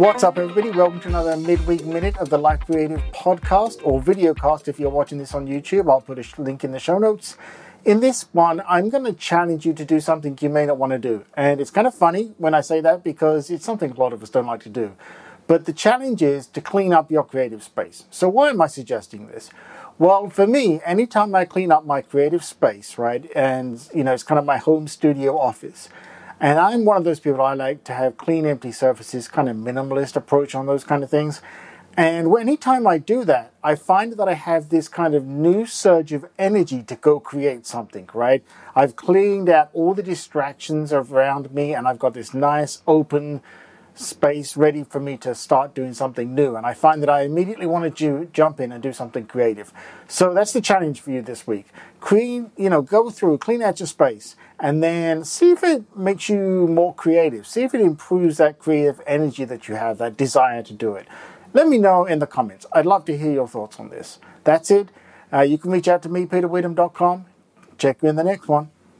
What's up, everybody? Welcome to another Midweek Minute of the Life Creative podcast, or Videocast if you're watching this on YouTube. I'll put a link in the show notes. In this one, I'm going to challenge you to do something you may not want to do. And it's kind of funny when I say that because it's something a lot of us don't like to do. But the challenge is to clean up your creative space. So why am I suggesting this? Well, for me, anytime I clean up my creative space, right, and, you know, it's kind of my home studio office, and I'm one of those people, I like to have clean, empty surfaces, kind of minimalist approach on those kind of things. And anytime I do that, I find that I have this kind of new surge of energy to go create something, right? I've cleaned out all the distractions around me, and I've got this nice open space ready for me to start doing something new. And I find that I immediately want to jump in and do something creative. So that's the challenge for you this week. Go through, clean out your space, and then see if it makes you more creative. See if it improves that creative energy that you have, that desire to do it. Let me know in the comments. I'd love to hear your thoughts on this. That's it. You can reach out to me, peterwitham.com. Check me in the next one.